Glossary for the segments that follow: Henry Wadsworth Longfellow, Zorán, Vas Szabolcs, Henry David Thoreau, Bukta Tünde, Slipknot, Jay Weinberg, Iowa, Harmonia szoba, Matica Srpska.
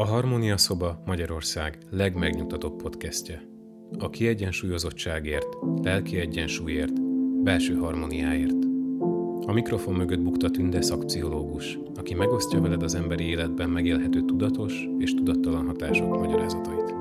A Harmonia szoba Magyarország legmegnyugtatóbb podcastje. A kiegyensúlyozottságért, lelki egyensúlyért, belső harmóniáért. A mikrofon mögött Bukta Tünde szakpszichológus, aki megosztja veled az emberi életben megélhető tudatos és tudattalan hatások magyarázatait.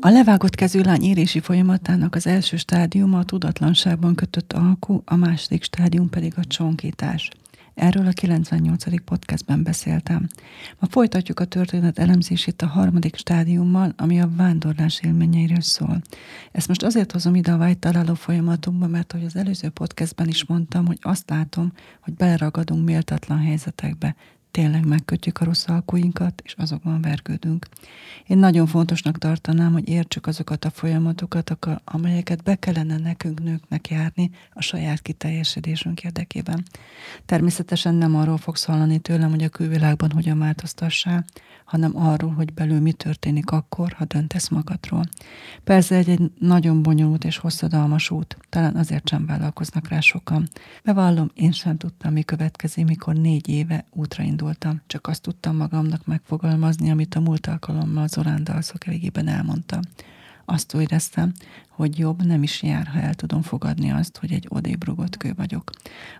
A levágott kezű lány érési folyamatának az első stádiuma a tudatlanságban kötött alkú, a második stádium pedig a csonkítás. Erről a 98. podcastben beszéltem. Ma folytatjuk a történet elemzését a harmadik stádiummal, ami a vándorlás élményeiről szól. Ezt most azért hozom ide a vágytaláló folyamatunkba, mert hogy az előző podcastben is mondtam, hogy azt látom, hogy beleragadunk méltatlan helyzetekbe. Tényleg megkötjük a rossz alkúinkat, és azokban vergődünk. Én nagyon fontosnak tartanám, hogy értsük azokat a folyamatokat, amelyeket be kellene nekünk nőknek járni a saját kiteljesedésünk érdekében. Természetesen nem arról fogsz hallani tőlem, hogy a külvilágban hogyan változtassál, hanem arról, hogy belül mi történik akkor, ha döntesz magadról. Persze egy nagyon bonyolult és hosszadalmas út, talán azért sem vállalkoznak rá sokan. Bevallom, én sem tudtam, mi következik, mikor 4 éve útra indultam, csak azt tudtam magamnak megfogalmazni, amit a múlt alkalommal Zorán dalszok végében elmondtam. Azt úgy éreztem, hogy jobb nem is jár, ha el tudom fogadni azt, hogy egy odébb rugott kő vagyok.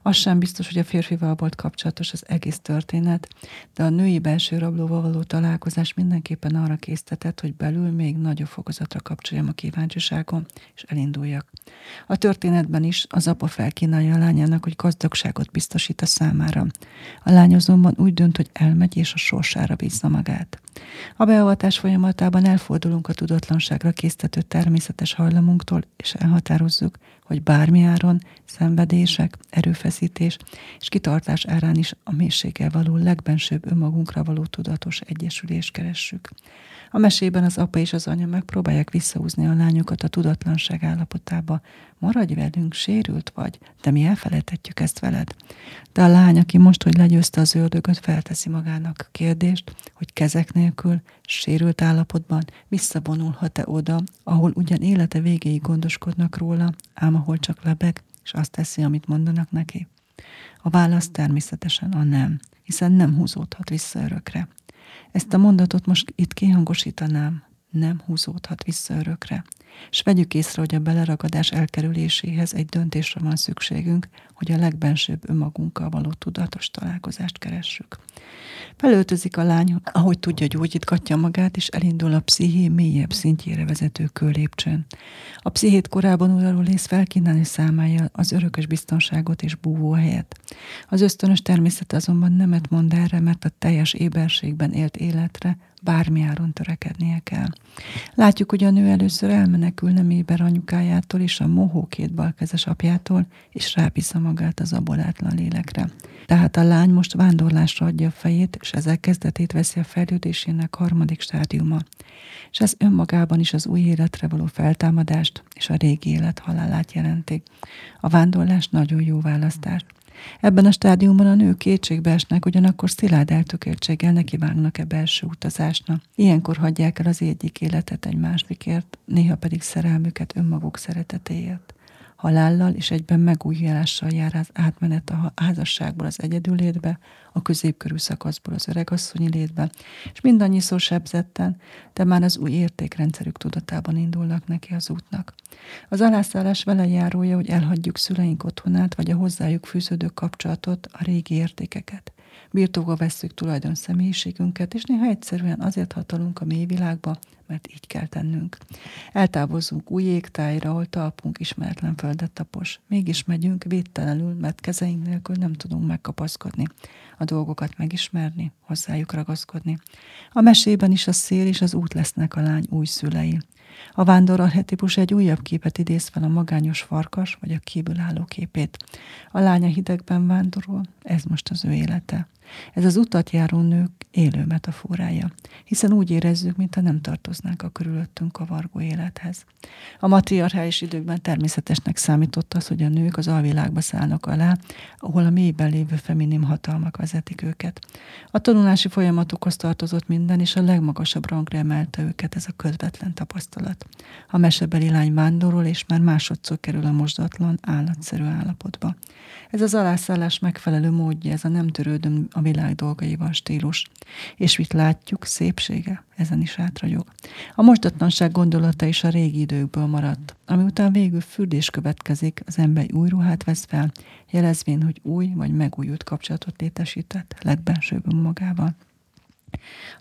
Az sem biztos, hogy a férfival volt kapcsolatos az egész történet, de a női belső rablóval való találkozás mindenképpen arra késztetett, hogy belül még nagyobb fokozatra kapcsoljam a kíváncsiságom, és elinduljak. A történetben is az apa felkínálja a lányának, hogy gazdagságot biztosít a számára. A lány azonban úgy dönt, hogy elmegy és a sorsára bízza magát. A beavatás folyamatában elfordulunk a tudatlanságra késztető természetes hajlamunktól, és elhatározzuk, hogy bármi áron, szenvedések, erőfeszítés és kitartás árán is a mélységgel való legbensőbb önmagunkra való tudatos egyesülést keressük. A mesében az apa és az anya megpróbálják visszahúzni a lányokat a tudatlanság állapotába. Maradj velünk, sérült vagy, de mi elfelejtettük ezt veled. De a lány, aki most, hogy legyőzte az ördögöt, felteszi magának kérdést, hogy kezek nélkül, sérült állapotban visszavonulhat-e oda, ahol ugyan élete végéig gondoskodnak róla, ám ahol csak lebeg, és azt teszi, amit mondanak neki. A válasz természetesen a nem, hiszen nem húzódhat vissza örökre. Ezt a mondatot most itt kihangosítanám, nem húzódhat vissza örökre. És vegyük észre, hogy a beleragadás elkerüléséhez egy döntésre van szükségünk, hogy a legbensőbb önmagunkkal való tudatos találkozást keressük. Felöltözik a lány, ahogy tudja, gyógyítgatja magát, és elindul a psziché mélyebb szintjére vezető kőlépcsőn. A pszichét korábban uraló ész felkínálni számája az örökös biztonságot és búvóhelyet. Az ösztönös természet azonban nemet mond erre, mert a teljes éberségben élt életre bármi áron törekednie kell. Látjuk, hogy a nő először elmenekül nem éber anyukájától és a mohó két balkezes apjától, és rábízza magát az abolátlan lélekre. Tehát a lány most vándorlásra adja a fejét, és ezzel kezdetét veszi a fejlődésének harmadik stádiuma. És ez önmagában is az új életre való feltámadást és a régi élet halálát jelenti. A vándorlás nagyon jó választás. Ebben a stádiumban a nők kétségbe esnek, ugyanakkor szilárd eltökéltséggel nekivágnak-e belső utazásnak. Ilyenkor hagyják el az egyik életet egy másikért, néha pedig szerelmüket önmaguk szeretetéért. Halállal és egyben megújulással jár az átmenet a házasságból az egyedülétbe, a középkörű szakaszból az öregasszonyi létbe, és mindannyiszor sebzetten, de már az új értékrendszerük tudatában indulnak neki az útnak. Az alászállás vele járója, hogy elhagyjuk szüleink otthonát, vagy a hozzájuk fűződő kapcsolatot, a régi értékeket. Birtokba vesszük tulajdon személyiségünket, és néha egyszerűen azért hatolunk a mély világba, mert így kell tennünk. Eltávozunk új égtájra, ahol talpunk ismeretlen földet tapos. Mégis megyünk védtelenül, mert kezeink nélkül nem tudunk megkapaszkodni, a dolgokat megismerni, hozzájuk ragaszkodni. A mesében is a szél és az út lesznek a lány új szülei. A vándor archetípus egy újabb képet idéz fel, a magányos farkas vagy a kívülálló képét. A lánya hidegben vándorol, ez most az ő élete. Ez az utatjáró nők élő metaforája, hiszen úgy érezzük, mintha nem tartoznánk a körülöttünk kavargó élethez. A matriarchális időkben természetesnek számított az, hogy a nők az alvilágba szállnak alá, ahol a mélyben lévő feminim hatalmak vezetik őket. A tanulási folyamatokhoz tartozott minden, és a legmagasabb rangra emelte őket ez a közvetlen tapasztalat. A mesebeli lány vándorol, és már másodszor kerül a mosdatlan, állatszerű állapotba. Ez az alászállás megfelelő módja, ez a nem törődöm a világ dolgaival stílus. És mit látjuk, szépsége? Ezen is átragyog. A mosdatlanság gondolata is a régi időkből maradt, ami után végül fürdés következik, az ember új ruhát vesz fel, jelezvén, hogy új vagy megújult kapcsolatot létesített legbensőbb magával.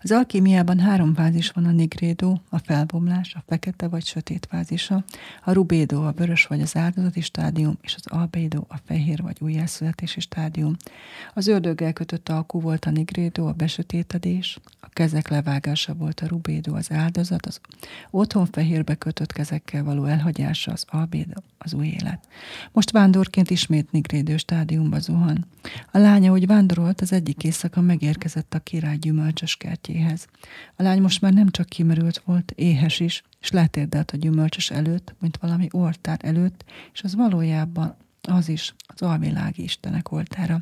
Az alkémiában 3 fázis van: a nigrédó, a felbomlás, a fekete vagy sötét fázisa, a rubédó, a vörös vagy az áldozati stádium, és az albédó, a fehér vagy újjászületési stádium. Az ördöggel kötött alkú volt a nigrédó, a besötétedés, a kezek levágása volt a rubédó, az áldozat, az otthon fehérbe kötött kezekkel való elhagyása, az albédó, az új élet. Most vándorként ismét nigrédő stádiumba zuhan. A lánya, hogy vándorolt, az egyik éjszaka megérkezett a király gyümölcsös kertjéhez. A lány most már nem csak kimerült volt, éhes is, és letérdelt a gyümölcsös előtt, mint valami oltár előtt, és az valójában az is, az alvilági istenek oltára.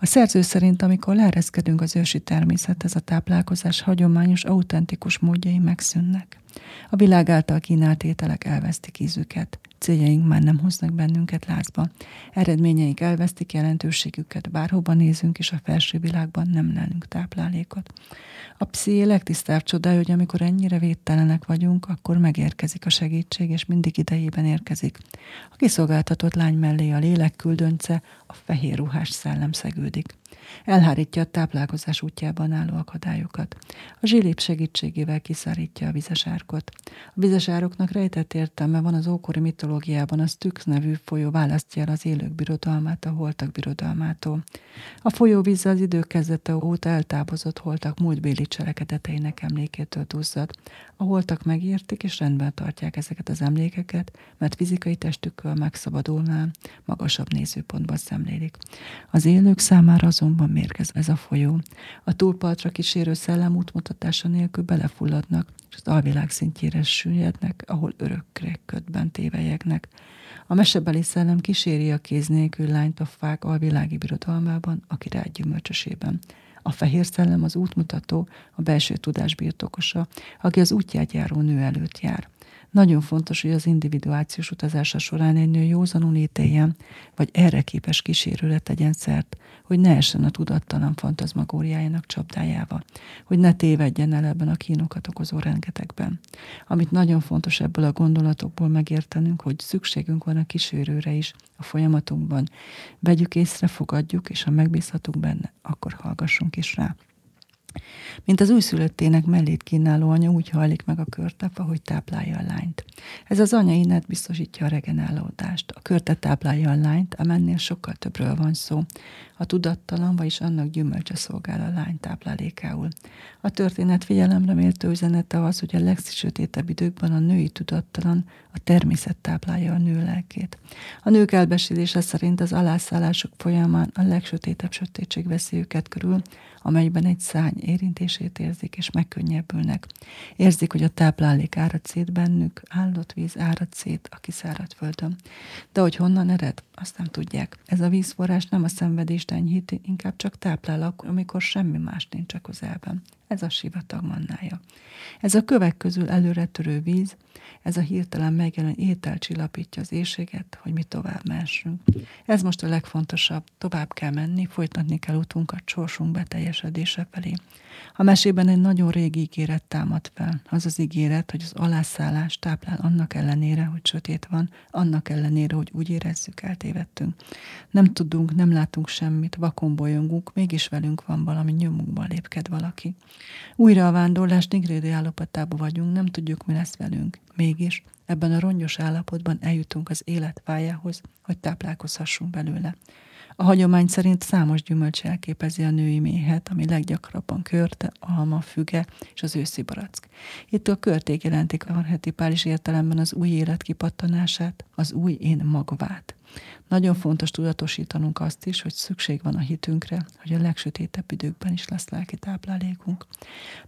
A szerző szerint, amikor leereszkedünk az ősi természethez, a táplálkozás hagyományos, autentikus módjai megszűnnek. A világ által kínált ételek elvesztik ízüket. Céljaink már nem hoznak bennünket lázba. Eredményeink elvesztik jelentőségüket, bárhova nézünk, és a felső világban nem lelünk táplálékot. A psziché legtisztább csodája, hogy amikor ennyire védtelenek vagyunk, akkor megérkezik a segítség, és mindig idejében érkezik. A kiszolgáltatott lány mellé a lélek küldönce, a fehér ruhás szellem szegődik. Elhárítja a táplálkozás útjában álló akadályokat. A zsilip segítségével kiszárítja a vizes árkot. A vizes ároknak rejtett értelme van az ókori mitológiában, a Styx nevű folyó választja el az élők birodalmát a holtak birodalmától. A folyó víz az idő kezdete óta eltávozott holtak múltbéli cselekedeteinek emlékétől duzzad. A holtak megértik és rendben tartják ezeket az emlékeket, mert fizikai testükkel megszabadulnál, magasabb nézőpontban szemlélik. Az élők számára azonban mérgez ez a folyó. A túlpartra kísérő szellem útmutatása nélkül belefulladnak, és az alvilág szintjére süllyednek, ahol örökre ködben tévelyegnek. A mesebeli szellem kíséri a kéz nélkül lányt a fák alvilági birodalmában, a király gyümölcsösében. A fehér szellem az útmutató, a belső tudás birtokosa, aki az útját járó nő előtt jár. Nagyon fontos, hogy az individuációs utazása során egy nő józanul ítéljen, vagy erre képes kísérőre tegyen szert, hogy ne essen a tudattalan fantazmagóriájának csapdájába, hogy ne tévedjen el ebben a kínokat okozó rengetegben. Amit nagyon fontos ebből a gondolatokból megértenünk, hogy szükségünk van a kísérőre is a folyamatunkban. Vegyük észre, fogadjuk, és ha megbízhatunk benne, akkor hallgassunk is rá. Mint az újszülöttének mellét kínáló anya, úgy hajlik meg a körtefa, hogy táplálja a lányt. Ez az anya innet biztosítja a regenerálódást. A körte táplálja a lányt, amennél sokkal többről van szó. A tudattalan, vagyis annak gyümölcse szolgál a lány táplálékául. A történet figyelemre méltó üzenete az, hogy a legsötétebb időkben a női tudattalan, a természet táplálja a nő lelkét. A nők elbesélése szerint az alászállások folyamán a legsötétebb sötétség veszi őket körül, amelyben egy szárny érintését érzik, és megkönnyebbülnek. Érzik, hogy a táplálék árad szét bennük, áldott víz árad szét a kiszáradt földön. De hogy honnan ered, azt nem tudják. Ez a vízforrás nem a szenvedést enyhíti, inkább csak táplál, amikor semmi más nincs a közelben. Ez a sivatag mannája. Ez a kövek közül előretörő víz, ez a hirtelen megjelenő étel csillapítja az éhséget, hogy mi tovább mehessünk. Ez most a legfontosabb, tovább kell menni, folytatni kell utunkat sorsunk beteljesedése felé. A mesében egy nagyon régi ígéret támad fel. Az az ígéret, hogy az alászállás táplál annak ellenére, hogy sötét van, annak ellenére, hogy úgy érezzük, eltévedtünk. Nem tudunk, nem látunk semmit, vakon bolyongunk, mégis velünk van valami, nyomunkban lépked valaki. Újra a vándorlás nigrédi állapotában vagyunk, nem tudjuk, mi lesz velünk. Mégis ebben a rongyos állapotban eljutunk az élet pályához, hogy táplálkozhassunk belőle. A hagyomány szerint számos gyümölcs elképezi a női méhet, ami leggyakrabban körte, alma, füge és az őszi barack. Itt a körték jelentik archetipális értelemben az új élet kipattanását, az új én magvát. Nagyon fontos tudatosítanunk azt is, hogy szükség van a hitünkre, hogy a legsötétebb időkben is lesz lelki táplálékunk.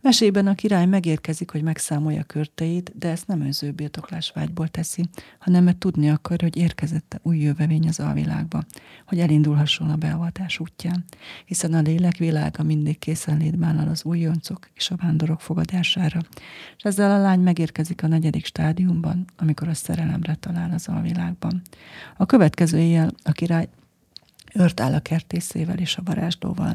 Mesében a király megérkezik, hogy megszámolja körteit, de ezt nem önző birtoklásvágyból teszi, hanem mert tudni akar, hogy érkezett új jövevény az alvilágba, hogy elindulhasson a beavatás útján, hiszen a lélek világa mindig készenlétben áll az újoncok és a vándorok fogadására, és ezzel a lány megérkezik a negyedik stádiumban, amikor a szerelemre talál az alvilágban. A következő éjjel a király őrt áll a kertészével és a varázslóval.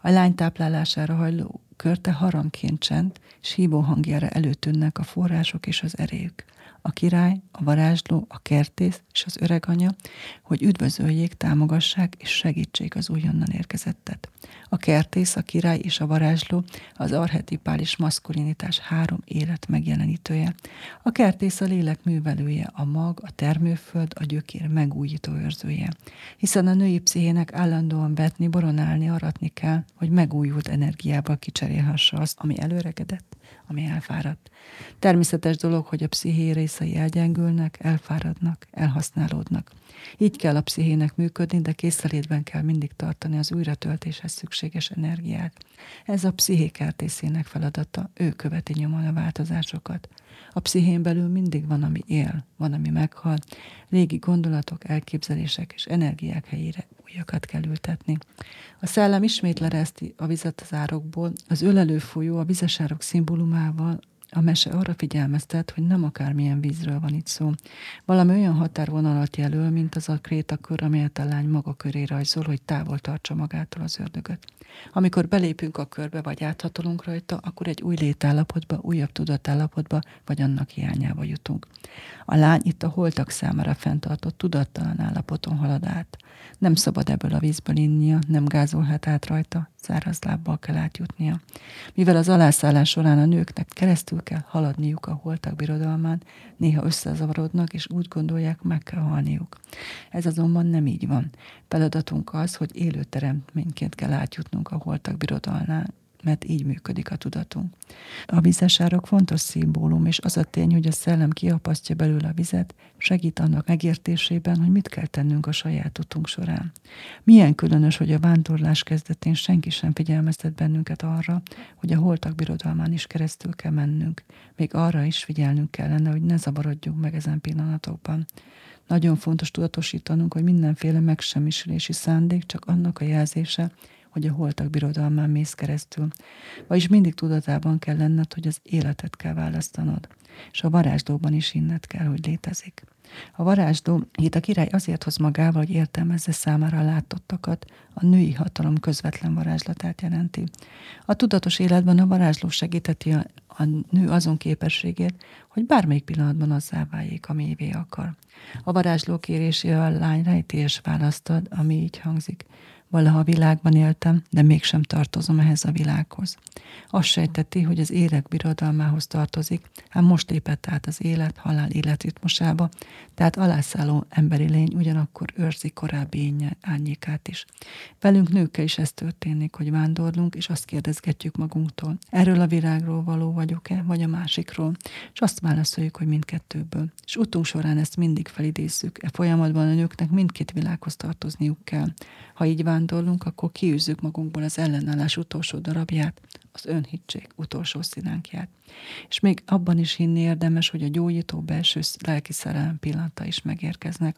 A lány táplálására hajló körte harangként csend, s hívó hangjára előtűnnek a források és az erélyük. A király, a varázsló, a kertész és az öreg anya, hogy üdvözöljék, támogassák és segítsék az újonnan érkezettet. A kertész, a király és a varázsló az archetipális maszkulinitás 3 élet megjelenítője. A kertész a lélek művelője, a mag, a termőföld, a gyökér megújító őrzője. Hiszen a női pszichének állandóan vetni, boronálni, aratni kell, hogy megújult energiával kicserélhassa azt, ami előregedett, ami elfáradt. Természetes dolog, hogy a psziché részei elgyengülnek, elfáradnak, elhasználódnak. Így kell a pszichének működni, de készelétben kell mindig tartani az újratöltéshez szükséges energiát. Ez a psziché kertészének feladata, ő követi nyomon a változásokat. A pszichén belül mindig van, ami él, van, ami meghal. Régi gondolatok, elképzelések és energiák helyére újakat kell ültetni. A szellem ismét lereszti a vizet az árokból, az ölelő folyó a vizesárok szimbólumával. A mese arra figyelmeztet, hogy nem akármilyen vízről van itt szó. Valami olyan határvonalat jelöl, mint az a krétakör, amelyet a lány maga köré rajzol, hogy távol tartsa magától az ördögöt. Amikor belépünk a körbe, vagy áthatolunk rajta, akkor egy új létállapotba, újabb tudatállapotba, vagy annak hiányába jutunk. A lány itt a holtak számára fenntartott tudattalan állapoton halad át. Nem szabad ebből a vízből innia, nem gázolhat át rajta, száraz lábbal kell átjutnia. Mivel az alászállás során a nőknek keresztül kell haladniuk a holtak birodalmán, néha összezavarodnak, és úgy gondolják, meg kell halniuk. Ez azonban nem így van. Feladatunk az, hogy élő teremtményként kell átjutnunk a holtak birodalmán, mert így működik a tudatunk. A vízesárok fontos szimbólum, és az a tény, hogy a szellem kiapasztja belőle a vizet, segít annak megértésében, hogy mit kell tennünk a saját utunk során. Milyen különös, hogy a vándorlás kezdetén senki sem figyelmeztet bennünket arra, hogy a holtak birodalmán is keresztül kell mennünk. Még arra is figyelnünk kellene, hogy ne zavarodjunk meg ezen pillanatokban. Nagyon fontos tudatosítanunk, hogy mindenféle megsemmisülési szándék csak annak a jelzése, hogy a holtak birodalmán mész keresztül. Vagyis mindig tudatában kell lenned, hogy az életet kell választanod, és a varázslóban is hinned kell, hogy létezik. A varázsló hit a király azért hoz magával, hogy értelmezze számára a látottakat, a női hatalom közvetlen varázslatát jelenti. A tudatos életben a varázsló segíteti a nő azon képességét, hogy bármelyik pillanatban azzá váljék, amivé akar. A varázsló kérésével a lány rejtélyes választ ad, ami így hangzik. Valaha a világban éltem, de mégsem tartozom ehhez a világhoz. Azt sejteti, hogy az élek birodalmához tartozik, ám most lépett át az élet-halál életritmusába, tehát alászálló emberi lény ugyanakkor őrzi korábbi énje árnyékát is. Velünk nőkkel is ez történik, hogy vándorlunk, és azt kérdezgetjük magunktól. Erről a világról való vagyok-e, vagy a másikról? És azt válaszoljuk, hogy mindkettőből. És utunk során ezt mindig felidézzük. E folyamatban a nőknek mindkét világhoz tartozniuk kell. Ha így vándorlunk, akkor kiűzzük magunkból az ellenállás utolsó darabját, az önhitség utolsó szilánkját. És még abban is hinni érdemes, hogy a gyógyító belső lelki szerelem pillanata is megérkeznek.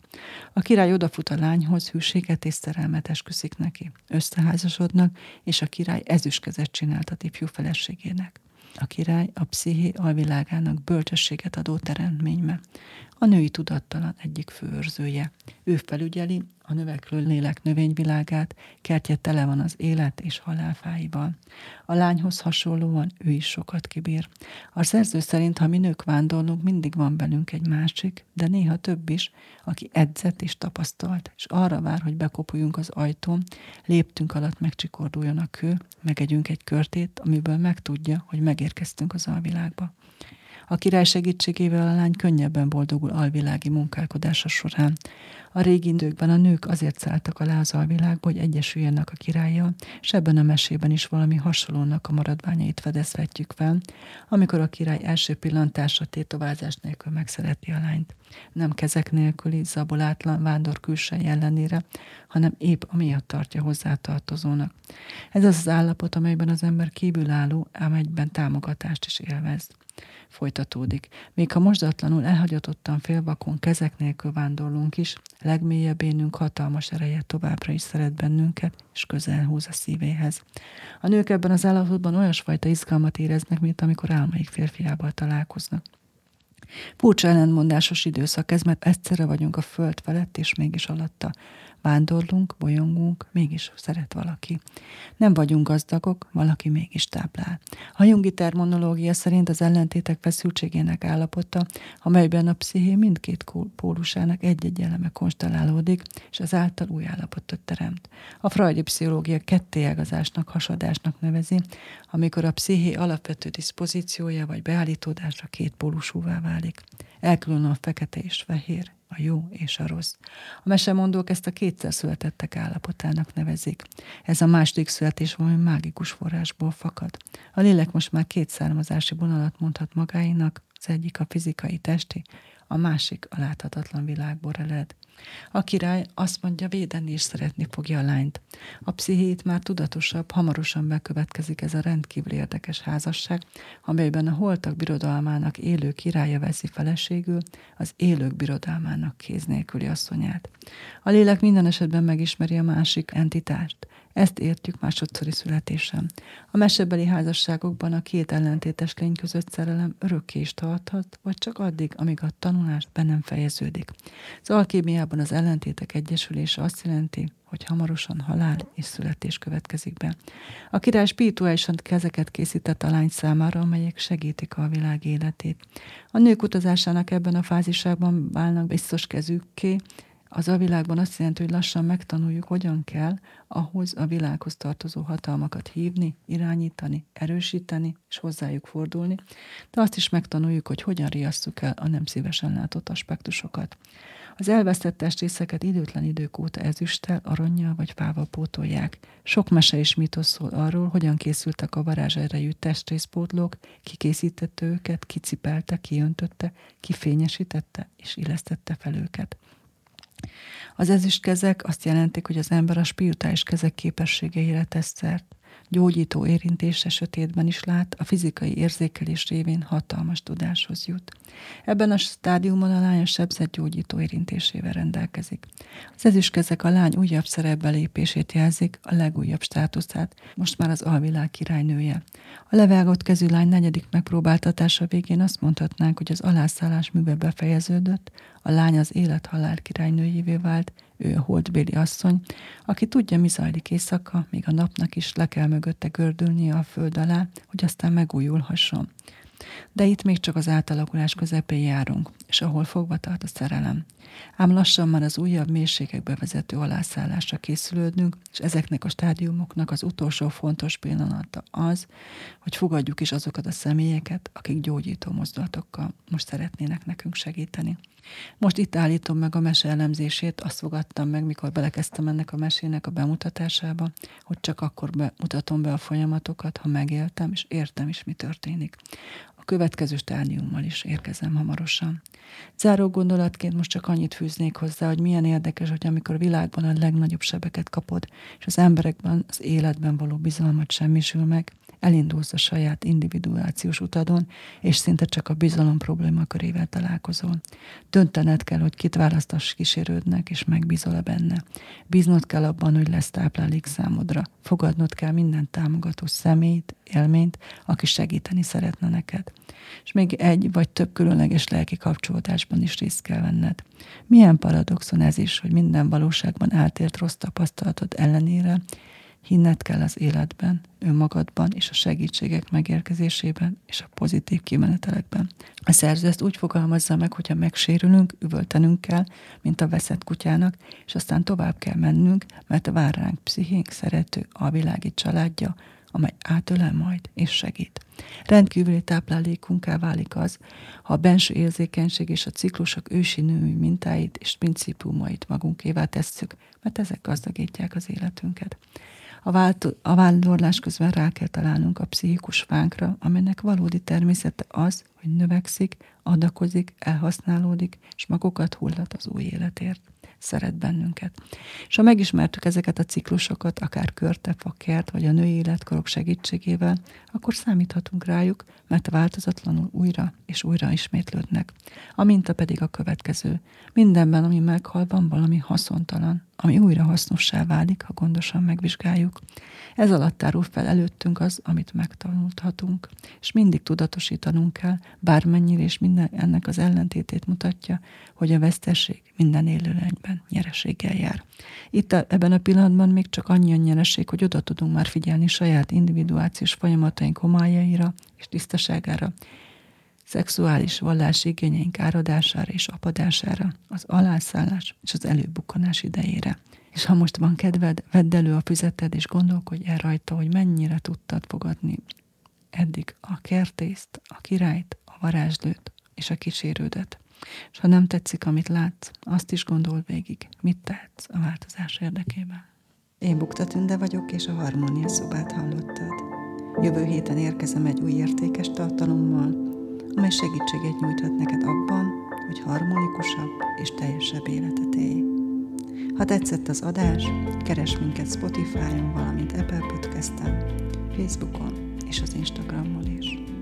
A király odafut a lányhoz, hűséget és szerelmet esküszik neki. Összeházasodnak, és a király ezüstkezet csináltat ifjú feleségének. A király a psziché alvilágának bölcsességet adó teremtménye, a női tudattalan egyik főőrzője. Ő felügyeli a növekvő lélek növényvilágát, kertje tele van az élet és halálfáival. A lányhoz hasonlóan ő is sokat kibír. A szerző szerint, ha mi nők vándorlunk, mindig van belünk egy másik, de néha több is, aki edzett és tapasztalt, és arra vár, hogy bekopuljunk az ajtón, léptünk alatt megcsikorduljon a kő, megegyünk egy körtét, amiből megtudja, hogy megérkeztünk az alvilágba. A király segítségével a lány könnyebben boldogul alvilági munkálkodása során. A régi időkben a nők azért szálltak alá az alvilágba, hogy egyesüljenek a királlyal, és ebben a mesében is valami hasonlónak a maradványait fedezhetjük fel, amikor a király első pillantásra tétovázás nélkül megszereti a lányt. Nem kezek nélküli, zabolátlan, vándor külsej ellenére, hanem épp amiatt tartja hozzátartozónak. Ez az az állapot, amelyben az ember kívülálló, ám egyben támogatást is élvez. Folytatódik. Még ha mosdatlanul elhagyatottan félvakon kezek nélkül vándorlunk is, legmélyebb énünk hatalmas ereje továbbra is szeret bennünket, és közel húz a szívéhez. A nők ebben az állapotban olyasfajta izgalmat éreznek, mint amikor álmaik férfiával találkoznak. Furcsa ellentmondásos időszak ez, mert egyszerre vagyunk a föld felett, és mégis alatta. Vándorlunk, bolyongunk, mégis szeret valaki. Nem vagyunk gazdagok, valaki mégis táplál. A jungi terminológia szerint az ellentétek feszültségének állapota, amelyben a psziché mindkét pólusának egy-egy eleme konstellálódik, és ezáltal új állapotot teremt. A freudi pszichológia kettéágazásnak, hasadásnak nevezi, amikor a psziché alapvető diszpozíciója vagy beállítódása két pólusúvá válik. Elkülönül a fekete és fehér, a jó és a rossz. A mesemondók ezt a kétszer születettek állapotának nevezik. Ez a második születés valami mágikus forrásból fakad. A lélek most már két származási vonalat mondhat magáinak, az egyik a fizikai testi, a másik a láthatatlan világból ered. A király azt mondja, védeni is szeretni fogja a lányt. A pszichét már tudatosabb, hamarosan bekövetkezik ez a rendkívül érdekes házasság, amelyben a holtak birodalmának élő királya veszi feleségül az élők birodalmának kéz nélküli asszonyát. A lélek minden esetben megismeri a másik entitást. Ezt értjük másodszori születésen. A mesebeli házasságokban a két ellentétes lény között szerelem örökké is tarthat, vagy csak addig, amíg a tanulás be nem fejeződik. Az alkémiában az ellentétek egyesülése azt jelenti, hogy hamarosan halál és születés következik be. A király spirituálisan kezeket készített a lány számára, amelyek segítik a világ életét. A nők utazásának ebben a fázisában válnak biztos kezükké. Az a világban azt jelenti, hogy lassan megtanuljuk, hogyan kell ahhoz a világhoz tartozó hatalmakat hívni, irányítani, erősíteni és hozzájuk fordulni, de azt is megtanuljuk, hogy hogyan riasszuk el a nem szívesen látott aspektusokat. Az elvesztett testrészeket időtlen idők óta ezüsttel, arannyal vagy fával pótolják. Sok mese és mítosz szól arról, hogyan készültek a varázserejű testrészpótlók, ki készítette őket, ki cipelte, ki öntötte, ki fényesítette és illesztette fel őket. Az ezüst kezek azt jelentik, hogy az ember a spirituális kezek képességeire tesz szert. Gyógyító érintése sötétben is lát, a fizikai érzékelés révén hatalmas tudáshoz jut. Ebben a stádiumon a lány a sebzett gyógyító érintésével rendelkezik. Az ezüstkezek a lány újabb szerepbe lépését jelzik, a legújabb státuszát, most már az alvilág királynője. A levágott kezű lány negyedik megpróbáltatása végén azt mondhatnánk, hogy az alászállás műve befejeződött, a lány az élet-halál királynőjévé vált, ő a holdbéli asszony, aki tudja, mi zajlik éjszaka, még a napnak is le kell mögötte gördülnie a föld alá, hogy aztán megújulhasson. De itt még csak az átalakulás közepén járunk, és ahol fogva tart a szerelem. Ám lassan már az újabb mélységekbe vezető alászállásra készülődünk, és ezeknek a stádiumoknak az utolsó fontos pillanata az, hogy fogadjuk is azokat a személyeket, akik gyógyító mozdulatokkal most szeretnének nekünk segíteni. Most itt állítom meg a mese elemzését, azt fogadtam meg, mikor belekezdtem ennek a mesének a bemutatásába, hogy csak akkor mutatom be a folyamatokat, ha megéltem, és értem is, mi történik. A következő stádiummal is érkezem hamarosan. Záró gondolatként most csak annyit fűznék hozzá, hogy milyen érdekes, hogy amikor világban a legnagyobb sebeket kapod, és az emberekben, az életben való bizalmat semmisül meg, elindulsz a saját individuációs utadon, és szinte csak a bizalom problémakörével találkozol. Döntened kell, hogy kit választasz kísérődnek, és megbízol-e benne. Bíznod kell abban, hogy lesz táplálék számodra. Fogadnod kell minden támogató személyt, élményt, aki segíteni szeretne neked. És még egy vagy több különleges lelki kapcsolódásban is részt kell venned. Milyen paradoxon ez is, hogy minden valóságban átélt rossz tapasztalatod ellenére hinned kell az életben, önmagadban és a segítségek megérkezésében és a pozitív kimenetelekben. A szerző ezt úgy fogalmazza meg, hogyha megsérülünk, üvöltenünk kell, mint a veszett kutyának, és aztán tovább kell mennünk, mert vár ránk pszichénk szerető, alvilági családja, amely átölel majd és segít. Rendkívüli táplálékunká válik az, ha a benső érzékenység és a ciklusok ősi női mintáit és principiumait magunkévá tesszük, mert ezek gazdagítják az életünket. A vándorlás közben rá kell találnunk a pszichikus fánkra, aminek valódi természete az, hogy növekszik, adakozik, elhasználódik, és magukat hullat az új életért. Szeret bennünket. És ha megismertük ezeket a ciklusokat, akár körte, fakert, vagy a női életkorok segítségével, akkor számíthatunk rájuk, mert változatlanul újra és újra ismétlődnek. A minta pedig a következő. Mindenben, ami meghal, van valami haszontalan, ami újra hasznossá válik, ha gondosan megvizsgáljuk. Ez alatt tárul fel előttünk az, amit megtanulhatunk, és mindig tudatosítanunk kell, bármennyire és minden ennek az ellentétét mutatja, hogy a veszteség minden élőlényben nyereséggel jár. Itt ebben a pillanatban még csak annyian nyereség, hogy oda tudunk már figyelni saját individuációs folyamataink homályaira és tisztaságára, szexuális vallási igényeink áradására és apadására, az alászállás és az előbukkanás idejére. És ha most van kedved, vedd elő a füzeted, és gondolkodj el rajta, hogy mennyire tudtad fogadni eddig a kertészt, a királyt, a varázslőt és a kísérődet. És ha nem tetszik, amit látsz, azt is gondold végig, mit tehetsz a változás érdekében. Én Bukta Tünde vagyok, és a Harmonia szobát hallottad. Jövő héten érkezem egy új értékes tartalommal, amely segítséget nyújthat neked abban, hogy harmonikusabb és teljesebb életet élj. Ha tetszett az adás, keresd minket Spotify-on, valamint Apple Podcast-en, Facebookon és az Instagramon is.